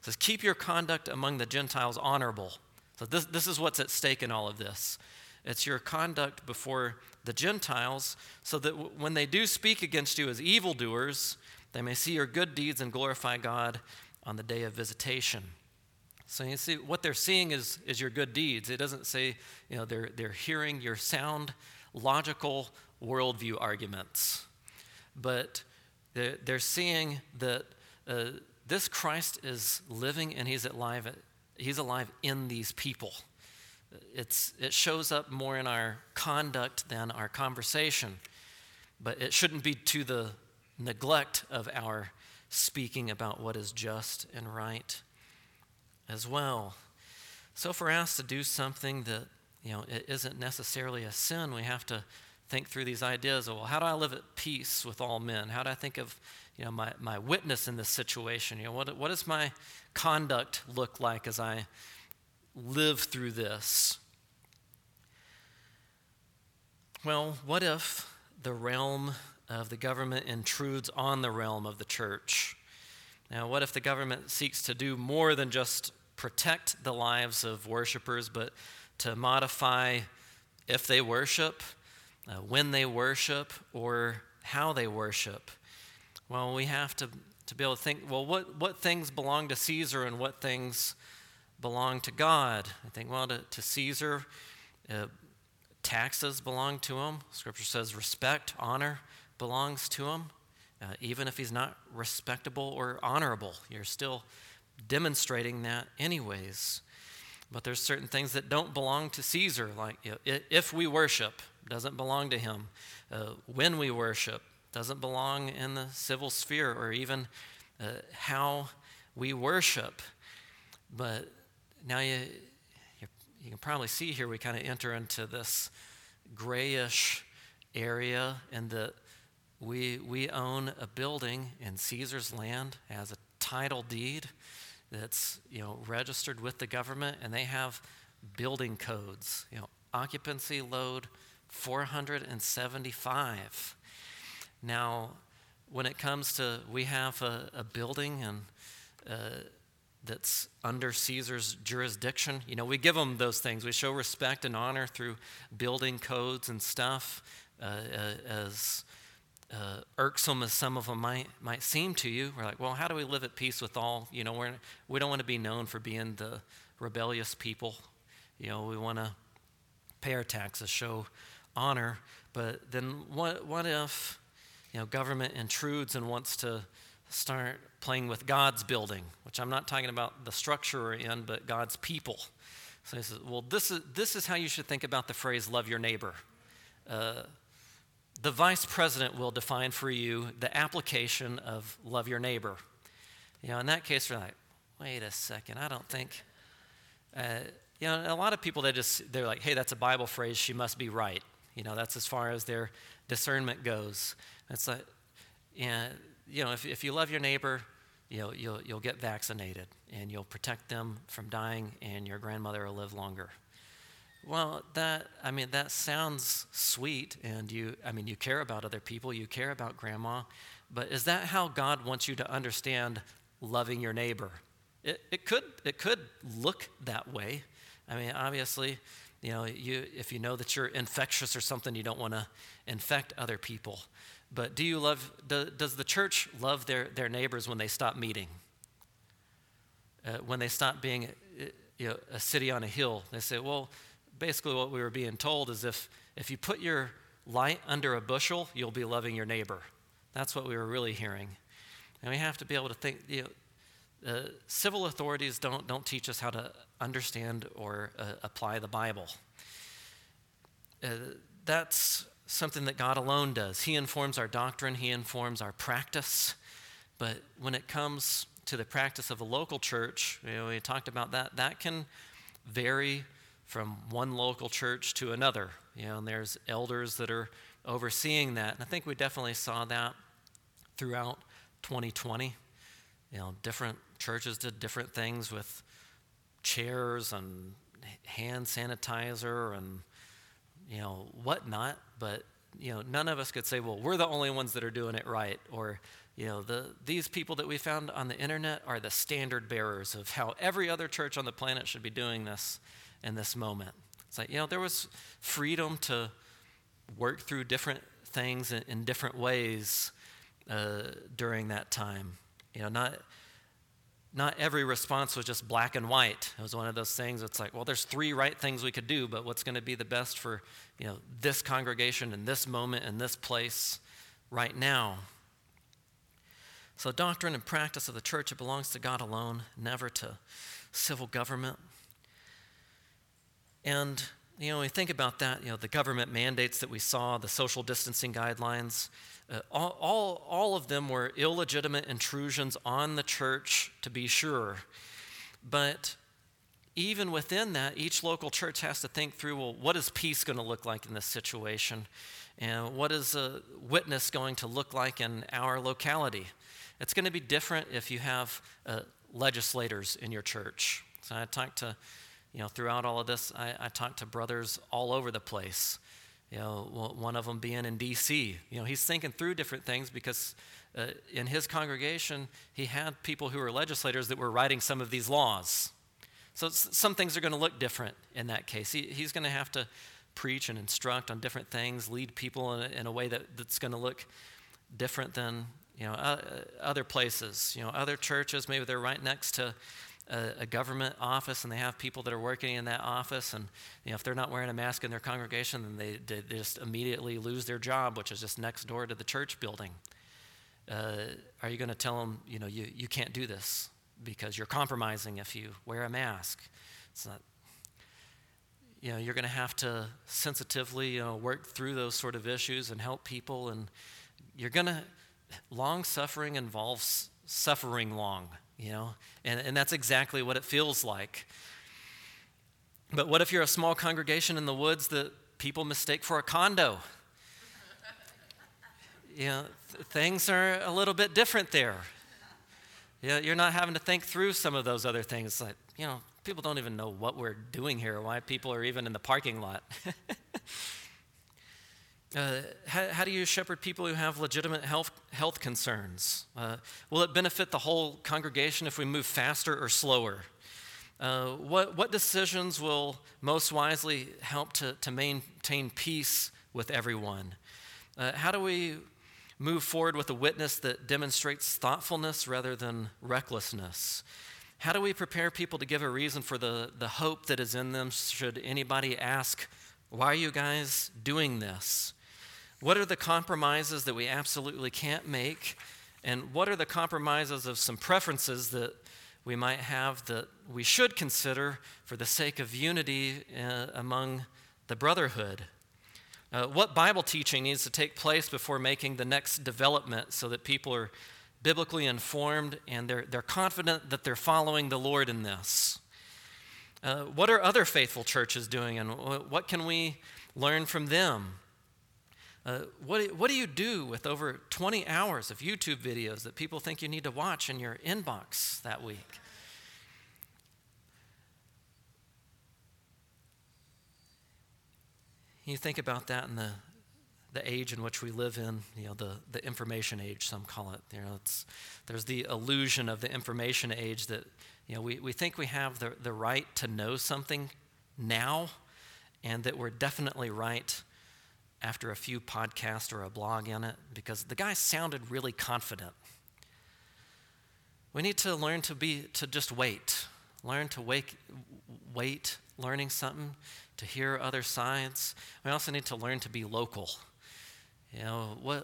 It says, "Keep your conduct among the Gentiles honorable." So this is what's at stake in all of this. It's your conduct before the Gentiles, so that when they do speak against you as evildoers, they may see your good deeds and glorify God on the day of visitation. So you see, what they're seeing is your good deeds. It doesn't say, they're hearing your sound, logical worldview arguments. But they're seeing that this Christ is living and he's alive at He's alive in these people. It shows up more in our conduct than our conversation, but it shouldn't be to the neglect of our speaking about what is just and right as well. So for us to do something that, it isn't necessarily a sin, we have to think through these ideas of, how do I live at peace with all men? How do I think of, my witness in this situation? What does my conduct look like as I live through this? Well, what if the realm of the government intrudes on the realm of the church? Now, what if the government seeks to do more than just protect the lives of worshipers, but to modify if they worship, when they worship, or how they worship? Well, we have to be able to think, what things belong to Caesar and what things belong to God? I think, to Caesar, taxes belong to him. Scripture says respect, honor belongs to him. Even if he's not respectable or honorable, you're still demonstrating that anyways. But there's certain things that don't belong to Caesar, like if we worship, doesn't belong to him. When we worship, doesn't belong in the civil sphere, or even how we worship. But now you can probably see here we kind of enter into this grayish area, and that we own a building in Caesar's land as a title deed, that's, you know, registered with the government, and they have building codes, you know, occupancy load 475. Now, when it comes to, we have a building and that's under Caesar's jurisdiction, you know, we give them those things. We show respect and honor through building codes and stuff, as irksome as some of them might seem to you. We're like, well, how do we live at peace with all? You know, we don't want to be known for being the rebellious people. You know, we want to pay our taxes, show honor. But then what if, you know, government intrudes and wants to start playing with God's building, which I'm not talking about the structure we're in, but God's people. So he says, well, this is how you should think about the phrase love your neighbor. The vice president will define for you the application of love your neighbor. You know, in that case, you're like, wait a second, I don't think, you know, a lot of people, they're like, hey, that's a Bible phrase, she must be right. You know, that's as far as their discernment goes. It's like, you know, if you love your neighbor, you know, you'll get vaccinated and you'll protect them from dying and your grandmother will live longer. Well, that sounds sweet, and you care about other people, you care about grandma, but is that how God wants you to understand loving your neighbor? It could look that way. I mean, obviously, you know, if you know that you're infectious or something, you don't want to infect other people. But does the church love their neighbors when they stop meeting? When they stop being, you know, a city on a hill? They say, well, basically what we were being told is if you put your light under a bushel, you'll be loving your neighbor. That's what we were really hearing. And we have to be able to think, you know, civil authorities don't teach us how to understand or apply the Bible. That's something that God alone does. He informs our doctrine, he informs our practice. But when it comes to the practice of a local church, you know, we talked about that can vary from one local church to another. You know, and there's elders that are overseeing that. And I think we definitely saw that throughout 2020. You know, different churches did different things with chairs and hand sanitizer and, you know, whatnot. But, you know, none of us could say, well, we're the only ones that are doing it right, or, you know, these people that we found on the internet are the standard bearers of how every other church on the planet should be doing this in this moment. It's like, you know, there was freedom to work through different things in different ways during that time. You know, not every response was just black and white. It was one of those things that's like, well, there's three right things we could do, but what's going to be the best for, you know, this congregation and this moment and this place right now? So doctrine and practice of the church, it belongs to God alone, never to civil government. And, you know, when we think about that, you know, the government mandates that we saw, the social distancing guidelines, all of them were illegitimate intrusions on the church, to be sure. But even within that, each local church has to think through, well, what is peace going to look like in this situation? And what is a witness going to look like in our locality? It's going to be different if you have legislators in your church. So I talked to, you know, throughout all of this, I talked to brothers all over the place. You know, one of them being in D.C. You know, he's thinking through different things because in his congregation, he had people who were legislators that were writing some of these laws. So some things are going to look different in that case. He's going to have to preach and instruct on different things, lead people in a way that's going to look different than, you know, other places. You know, other churches, maybe they're right next to a government office, and they have people that are working in that office, and, you know, if they're not wearing a mask in their congregation, then they just immediately lose their job, which is just next door to the church building. Are you going to tell them, you know, you can't do this because you're compromising if you wear a mask? It's not. You know, you're going to have to sensitively, you know, work through those sort of issues and help people, and you're going to. Long suffering involves suffering long. You know, and that's exactly what it feels like. But what if you're a small congregation in the woods that people mistake for a condo? You know, things are a little bit different there. You're not having to think through some of those other things. It's like, people don't even know what we're doing here or why people are even in the parking lot. How do you shepherd people who have legitimate health concerns? Will it benefit the whole congregation if we move faster or slower? What decisions will most wisely help to maintain peace with everyone? How do we move forward with a witness that demonstrates thoughtfulness rather than recklessness? How do we prepare people to give a reason for the hope that is in them should anybody ask, why are you guys doing this? What are the compromises that we absolutely can't make? And what are the compromises of some preferences that we might have that we should consider for the sake of unity among the brotherhood? What Bible teaching needs to take place before making the next development so that people are biblically informed and they're confident that they're following the Lord in this? What are other faithful churches doing, and what can we learn from them? What do you do with over 20 hours of YouTube videos that people think you need to watch in your inbox that week? You think about that in the age in which we live in, the information age, some call it. There's the illusion of the information age that we think we have the right to know something now, and that we're definitely right after a few podcasts or a blog in it, because the guy sounded really confident. We need to learn to just wait. Learn to wait, learning something, to hear other sides. We also need to learn to be local.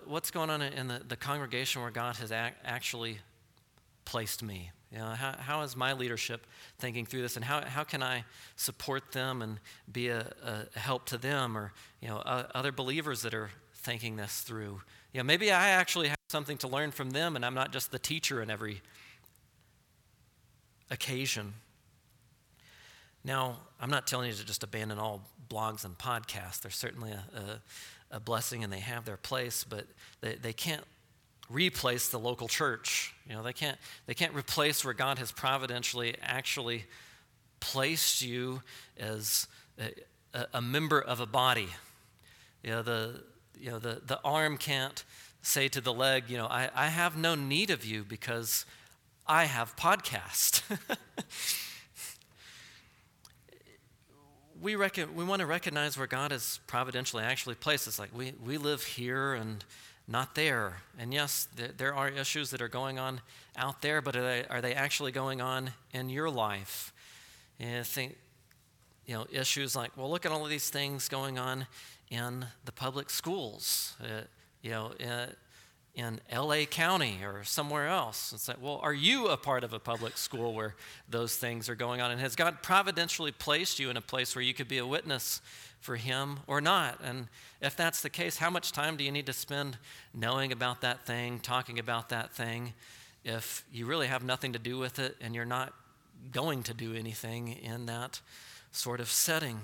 What's going on in the congregation where God has actually placed me? How is my leadership thinking through this, and how can I support them and be a help to them, or other believers that are thinking this through? Maybe I actually have something to learn from them, and I'm not just the teacher in every occasion. Now, I'm not telling you to just abandon all blogs and podcasts. They're certainly a blessing, and they have their place, but they can't replace the local church. They can't replace where God has providentially actually placed you as a member of a body. The arm can't say to the leg, I have no need of you because I have podcast. We want to recognize where God has providentially actually placed us. Like we live here and not there. And yes, there are issues that are going on out there, but are they actually going on in your life? And I think, issues like, look at all of these things going on in the public schools, in LA County or somewhere else. It's like, are you a part of a public school where those things are going on? And has God providentially placed you in a place where you could be a witness for him or not? And if that's the case, how much time do you need to spend knowing about that thing, talking about that thing, if you really have nothing to do with it and you're not going to do anything in that sort of setting?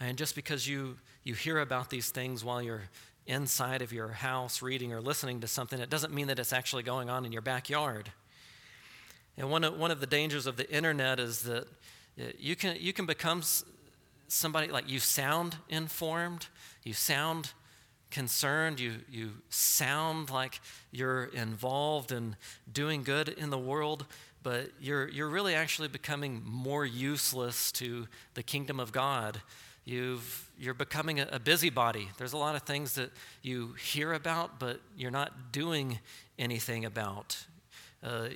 And just because you hear about these things while you're inside of your house reading or listening to something, it doesn't mean that it's actually going on in your backyard. And one of the dangers of the internet is that you can become somebody like, you sound informed, you sound concerned, you sound like you're involved in doing good in the world, but you're really actually becoming more useless to the kingdom of God. You're becoming a busybody. There's a lot of things that you hear about, but you're not doing anything about.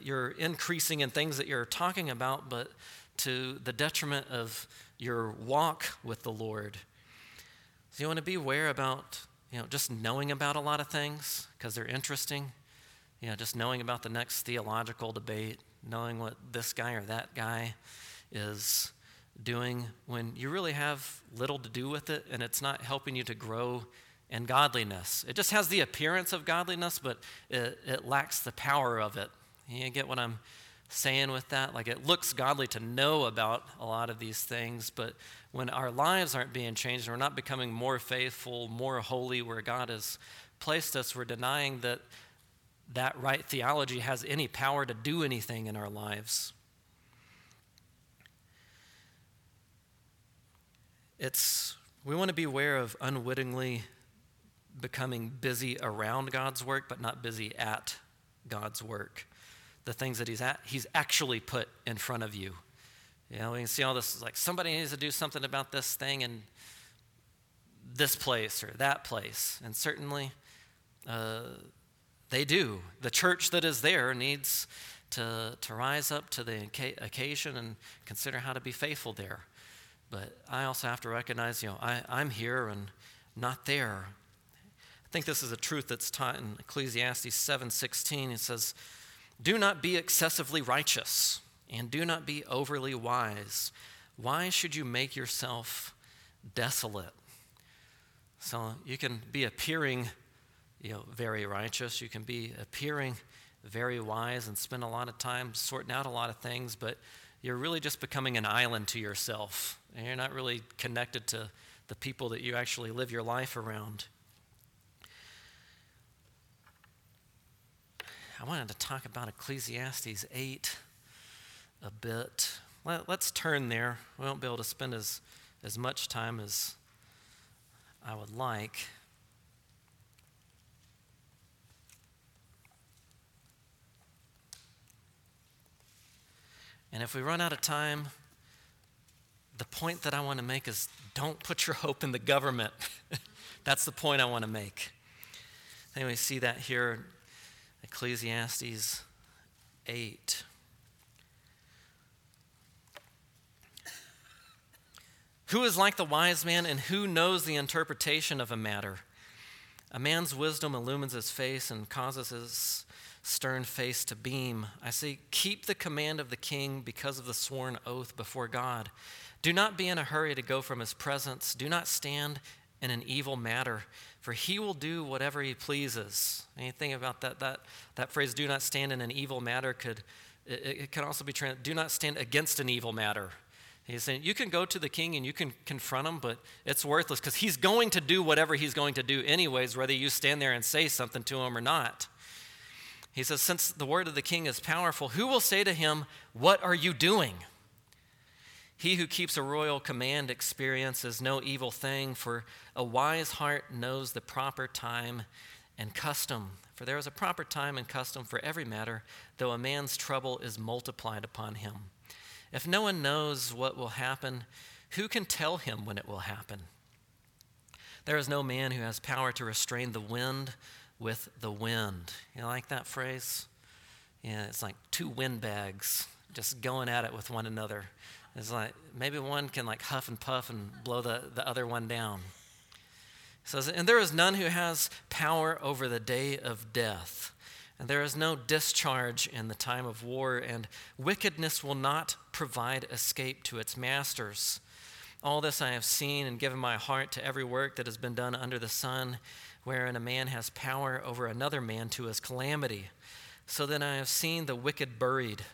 You're increasing in things that you're talking about, but to the detriment of your walk with the Lord. So you want to be aware about, just knowing about a lot of things because they're interesting. Just knowing about the next theological debate, knowing what this guy or that guy is doing when you really have little to do with it, and it's not helping you to grow in godliness. It just has the appearance of godliness, but it lacks the power of it. You get what I'm saying with that? Like, it looks godly to know about a lot of these things, but when our lives aren't being changed and we're not becoming more faithful, more holy where God has placed us, we're denying that that right theology has any power to do anything in our lives. We want to be aware of unwittingly becoming busy around God's work, but not busy at God's work. The things that He's actually put in front of you. You know, we can see all this, like somebody needs to do something about this thing in this place or that place. And certainly they do. The church that is there needs to rise up to the occasion and consider how to be faithful there. But I also have to recognize, I'm here and not there. I think this is a truth that's taught in Ecclesiastes 7:16. It says, "Do not be excessively righteous, and do not be overly wise. Why should you make yourself desolate?" So you can be appearing, very righteous. You can be appearing very wise and spend a lot of time sorting out a lot of things, but you're really just becoming an island to yourself, and you're not really connected to the people that you actually live your life around. I wanted to talk about Ecclesiastes 8 a bit. Let's turn there. We won't be able to spend as much time as I would like. And if we run out of time, the point that I want to make is don't put your hope in the government. That's the point I want to make. And we see that here in Ecclesiastes 8. "Who is like the wise man, and who knows the interpretation of a matter? A man's wisdom illumines his face and causes his stern face to beam. I say, keep the command of the king because of the sworn oath before God. Do not be in a hurry to go from his presence. Do not stand in an evil matter, for he will do whatever he pleases." Anything about that phrase, "do not stand in an evil matter," it can also be translated, "do not stand against an evil matter." He's saying you can go to the king and you can confront him, but it's worthless because he's going to do whatever he's going to do anyways, whether you stand there and say something to him or not. He says, "Since the word of the king is powerful, who will say to him, 'What are you doing?' He who keeps a royal command experiences no evil thing, for a wise heart knows the proper time and custom. For there is a proper time and custom for every matter, though a man's trouble is multiplied upon him. If no one knows what will happen, who can tell him when it will happen? There is no man who has power to restrain the wind with the wind." You like that phrase? Yeah, it's like two windbags just going at it with one another. It's like maybe one can like huff and puff and blow the other one down. It says, "And there is none who has power over the day of death. And there is no discharge in the time of war, and wickedness will not provide escape to its masters. All this I have seen and given my heart to every work that has been done under the sun, wherein a man has power over another man to his calamity. So then I have seen the wicked buried,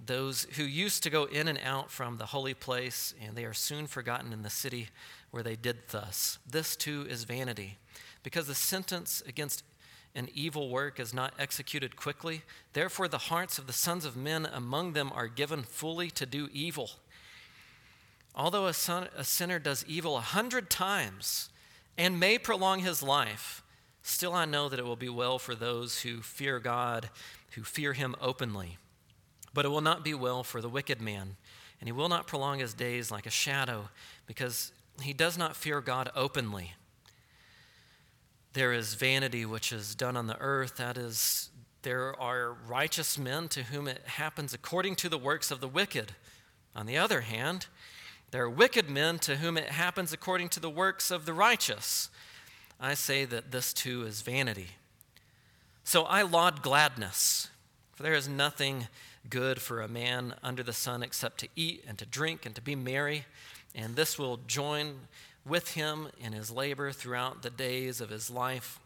those who used to go in and out from the holy place, and they are soon forgotten in the city where they did thus. This too is vanity, because the sentence against an evil work is not executed quickly. Therefore the hearts of the sons of men among them are given fully to do evil. Although a sinner does evil 100 times, and may prolong his life, still I know that it will be well for those who fear God, who fear him openly. But it will not be well for the wicked man, and he will not prolong his days like a shadow, because he does not fear God openly. There is vanity which is done on the earth, that is, there are righteous men to whom it happens according to the works of the wicked. On the other hand, there are wicked men to whom it happens according to the works of the righteous. I say that this too is vanity. So I laud gladness, for there is nothing good for a man under the sun except to eat and to drink and to be merry, and this will join with him in his labor throughout the days of his life,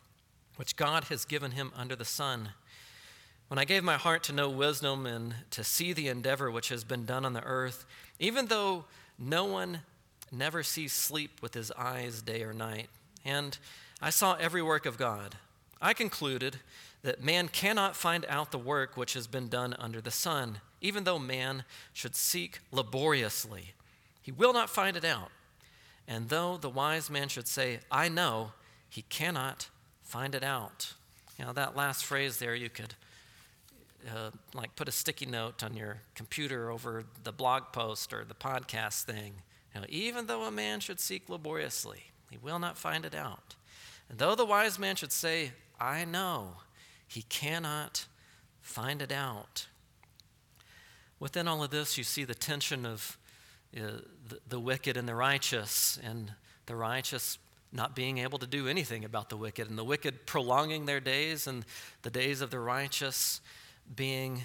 which God has given him under the sun. When I gave my heart to know wisdom and to see the endeavor which has been done on the earth, even though no one never sees sleep with his eyes day or night. And I saw every work of God. I concluded that man cannot find out the work which has been done under the sun, even though man should seek laboriously. He will not find it out. And though the wise man should say, I know, he cannot find it out. Now, that last phrase there, you could put a sticky note on your computer over the blog post or the podcast thing. You know, even though a man should seek laboriously, he will not find it out. And though the wise man should say, I know, he cannot find it out. Within all of this, you see the tension of the wicked and the righteous not being able to do anything about the wicked, and the wicked prolonging their days, and the days of the righteous being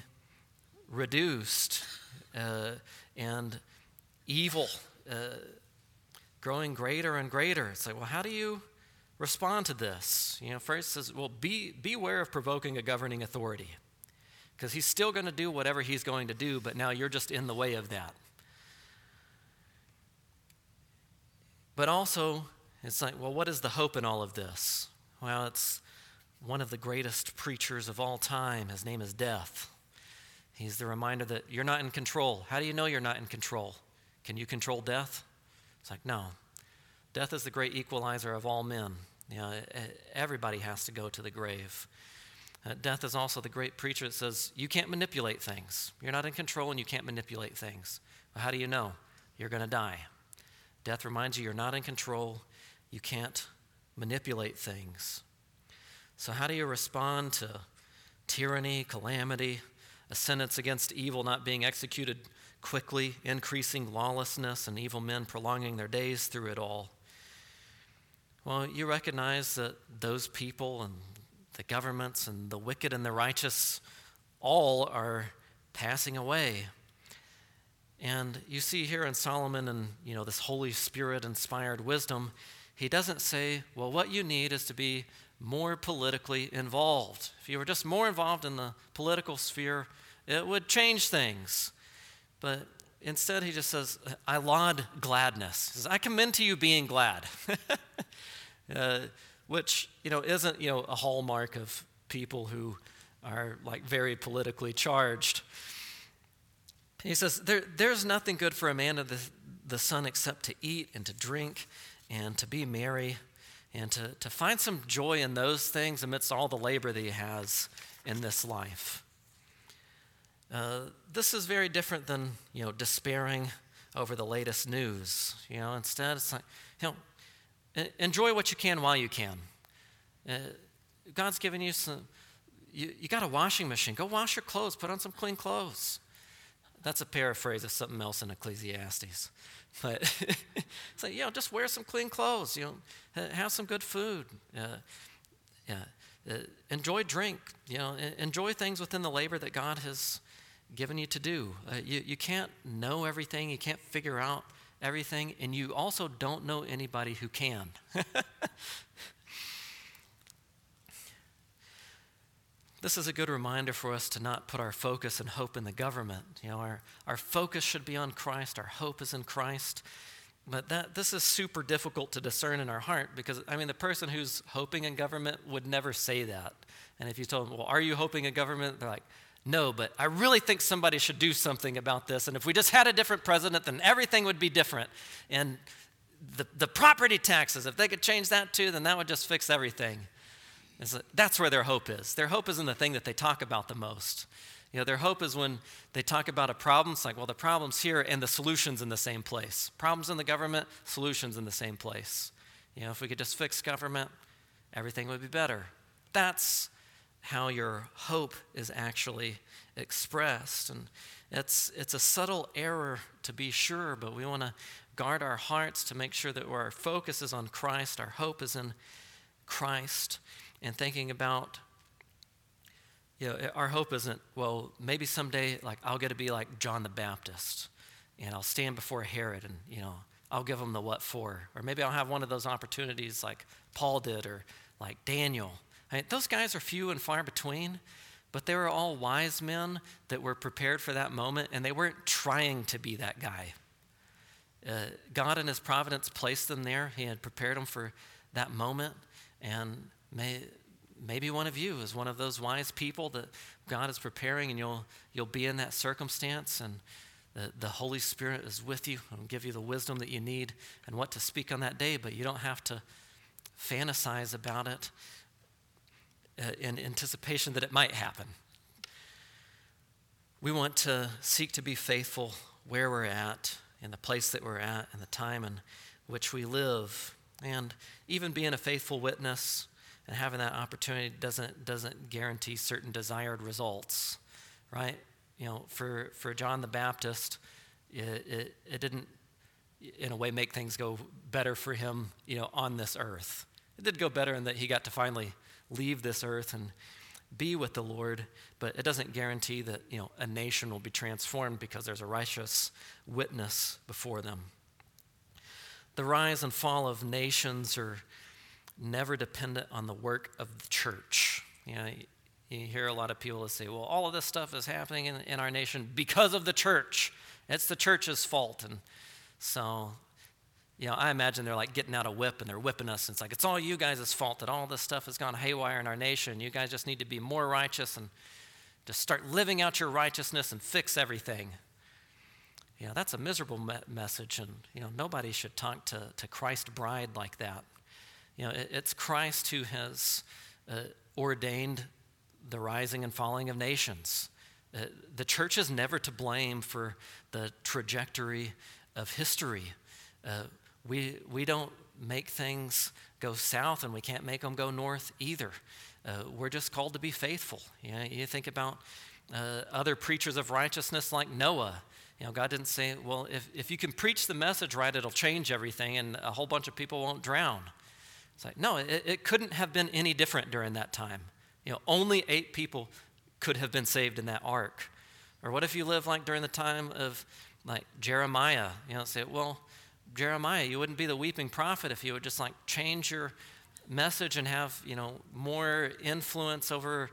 reduced, and evil growing greater and greater. It's like, well, how do you respond to this? You know, first says, well, beware of provoking a governing authority, because he's still going to do whatever he's going to do, but now you're just in the way of that. But also, it's like, well, what is the hope in all of this? Well, it's one of the greatest preachers of all time. His name is Death. He's the reminder that you're not in control. How do you know you're not in control? Can you control death? It's like, no. Death is the great equalizer of all men. You know, everybody has to go to the grave. Death is also the great preacher that says, you can't manipulate things. You're not in control and you can't manipulate things. Well, how do you know? You're going to die. Death reminds you you're not in control. You can't manipulate things. So how do you respond to tyranny, calamity, a sentence against evil not being executed quickly, increasing lawlessness, and evil men prolonging their days through it all? Well, you recognize that those people and the governments and the wicked and the righteous all are passing away. And you see here in Solomon and, you know, this Holy Spirit-inspired wisdom, he doesn't say, well, what you need is to be more politically involved. If you were just more involved in the political sphere, it would change things. But instead, he just says, I laud gladness. He says, I commend to you being glad, which, you know, isn't, you know, a hallmark of people who are, like, very politically charged. He says, there's nothing good for a man of the sun except to eat and to drink and to be merry and to find some joy in those things amidst all the labor that he has in this life. This is very different than, you know, despairing over the latest news. You know, instead it's like, you know, enjoy what you can while you can. God's given you some, you got a washing machine. Go wash your clothes, put on some clean clothes. That's a paraphrase of something else in Ecclesiastes. But it's like, you know, just wear some clean clothes, you know, have some good food, enjoy drink, you know, enjoy things within the labor that God has given you to do. You can't know everything, you can't figure out everything, and you also don't know anybody who can. This is a good reminder for us to not put our focus and hope in the government. You know, our focus should be on Christ. Our hope is in Christ. But this is super difficult to discern in our heart because, I mean, the person who's hoping in government would never say that. And if you told them, well, are you hoping in government? They're like, no, but I really think somebody should do something about this. And if we just had a different president, then everything would be different. And the property taxes, if they could change that too, then that would just fix everything. That's where their hope is. Their hope is in the thing that they talk about the most. You know, their hope is when they talk about a problem, it's like, well, the problem's here and the solution's in the same place. Problems in the government, solutions in the same place. You know, if we could just fix government, everything would be better. That's how your hope is actually expressed. And it's a subtle error, to be sure, but we want to guard our hearts to make sure that where our focus is on Christ, our hope is in Christ. And thinking about, you know, our hope isn't, well, maybe someday, like, I'll get to be like John the Baptist, and I'll stand before Herod, and, you know, I'll give him the what for. Or maybe I'll have one of those opportunities like Paul did, or like Daniel. I mean, those guys are few and far between, but they were all wise men that were prepared for that moment, and they weren't trying to be that guy. God in his providence placed them there. He had prepared them for that moment, and May Maybe one of you is one of those wise people that God is preparing, and you'll be in that circumstance, and the Holy Spirit is with you and will give you the wisdom that you need and what to speak on that day, but you don't have to fantasize about it in anticipation that it might happen. We want to seek to be faithful where we're at, in the place that we're at, and the time in which we live. And even being a faithful witness and having that opportunity doesn't guarantee certain desired results, right? You know, for John the Baptist, it didn't, in a way, make things go better for him, you know, on this earth. It did go better in that he got to finally leave this earth and be with the Lord, but it doesn't guarantee that, you know, a nation will be transformed because there's a righteous witness before them. The rise and fall of nations are never dependent on the work of the church. You know, you hear a lot of people that say, well, all of this stuff is happening in our nation because of the church. It's the church's fault. And so, you know, I imagine they're like getting out a whip and they're whipping us. And it's like, it's all you guys' fault that all this stuff has gone haywire in our nation. You guys just need to be more righteous and just start living out your righteousness and fix everything. You know, that's a miserable message. And, you know, nobody should talk to Christ's bride like that. You know, it's Christ who has ordained the rising and falling of nations. The church is never to blame for the trajectory of history. We don't make things go south, and we can't make them go north either. We're just called to be faithful. You know, you think about other preachers of righteousness like Noah. You know, God didn't say, well, if you can preach the message right, it'll change everything, and a whole bunch of people won't drown. It's like, no, it couldn't have been any different during that time. You know, only 8 people could have been saved in that ark. Or what if you live like during the time of like Jeremiah? You know, say, well, Jeremiah, you wouldn't be the weeping prophet if you would just like change your message and have, you know, more influence over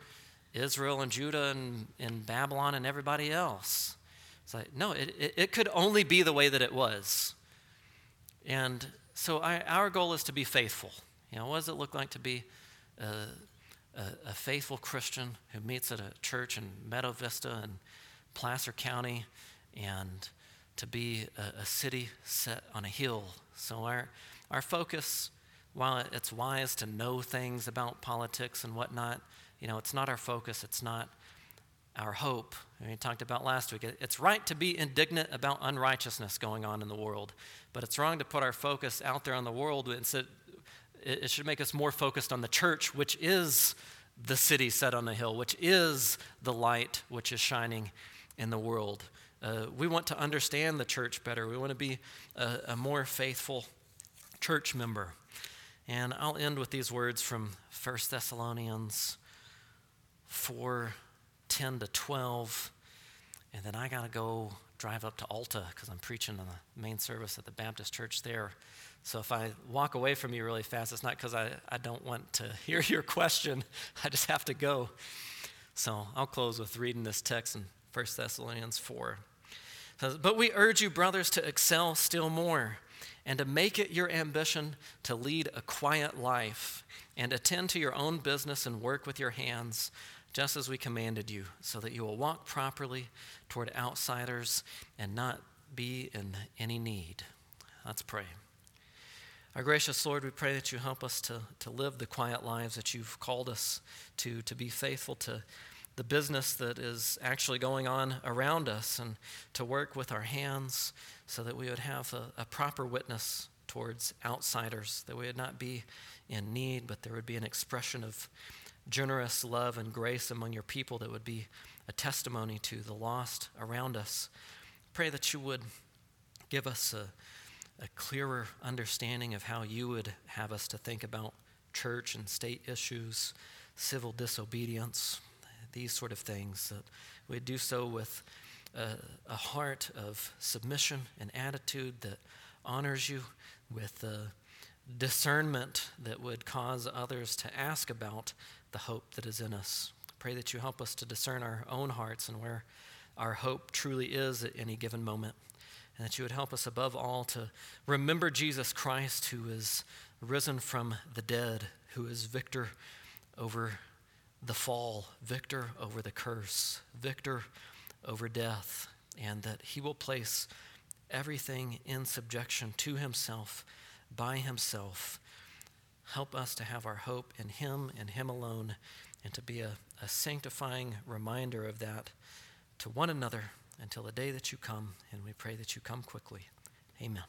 Israel and Judah and Babylon and everybody else. It's like, no, it could only be the way that it was. And so our goal is to be faithful. You know, what does it look like to be a faithful Christian who meets at a church in Meadow Vista and Placer County, and to be a city set on a hill? So our focus, while it's wise to know things about politics and whatnot, you know, it's not our focus, it's not our hope. And we talked about last week, it's right to be indignant about unrighteousness going on in the world, but it's wrong to put our focus out there on the world. Instead, it should make us more focused on the church, which is the city set on the hill, which is the light which is shining in the world. We want to understand the church better. We want to be a more faithful church member. And I'll end with these words from 1 Thessalonians 4, 10 to 12. And then I got to go drive up to Alta because I'm preaching on the main service at the Baptist church there. So if I walk away from you really fast, it's not because I don't want to hear your question. I just have to go. So I'll close with reading this text in 1 Thessalonians 4. It says, "But we urge you, brothers, to excel still more and to make it your ambition to lead a quiet life and attend to your own business and work with your hands, just as we commanded you, so that you will walk properly toward outsiders and not be in any need." Let's pray. Our gracious Lord, we pray that you help us to live the quiet lives that you've called us to be faithful to the business that is actually going on around us, and to work with our hands so that we would have a proper witness towards outsiders, that we would not be in need, but there would be an expression of generous love and grace among your people that would be a testimony to the lost around us. Pray that you would give us a clearer understanding of how you would have us to think about church and state issues, civil disobedience, these sort of things, that we do so with a heart of submission and attitude that honors you, with discernment that would cause others to ask about the hope that is in us. Pray that you help us to discern our own hearts and where our hope truly is at any given moment. And that you would help us above all to remember Jesus Christ, who is risen from the dead, who is victor over the fall, victor over the curse, victor over death, and that he will place everything in subjection to himself, by himself. Help us to have our hope in him and him alone, and to be a sanctifying reminder of that to one another until the day that you come, and we pray that you come quickly. Amen.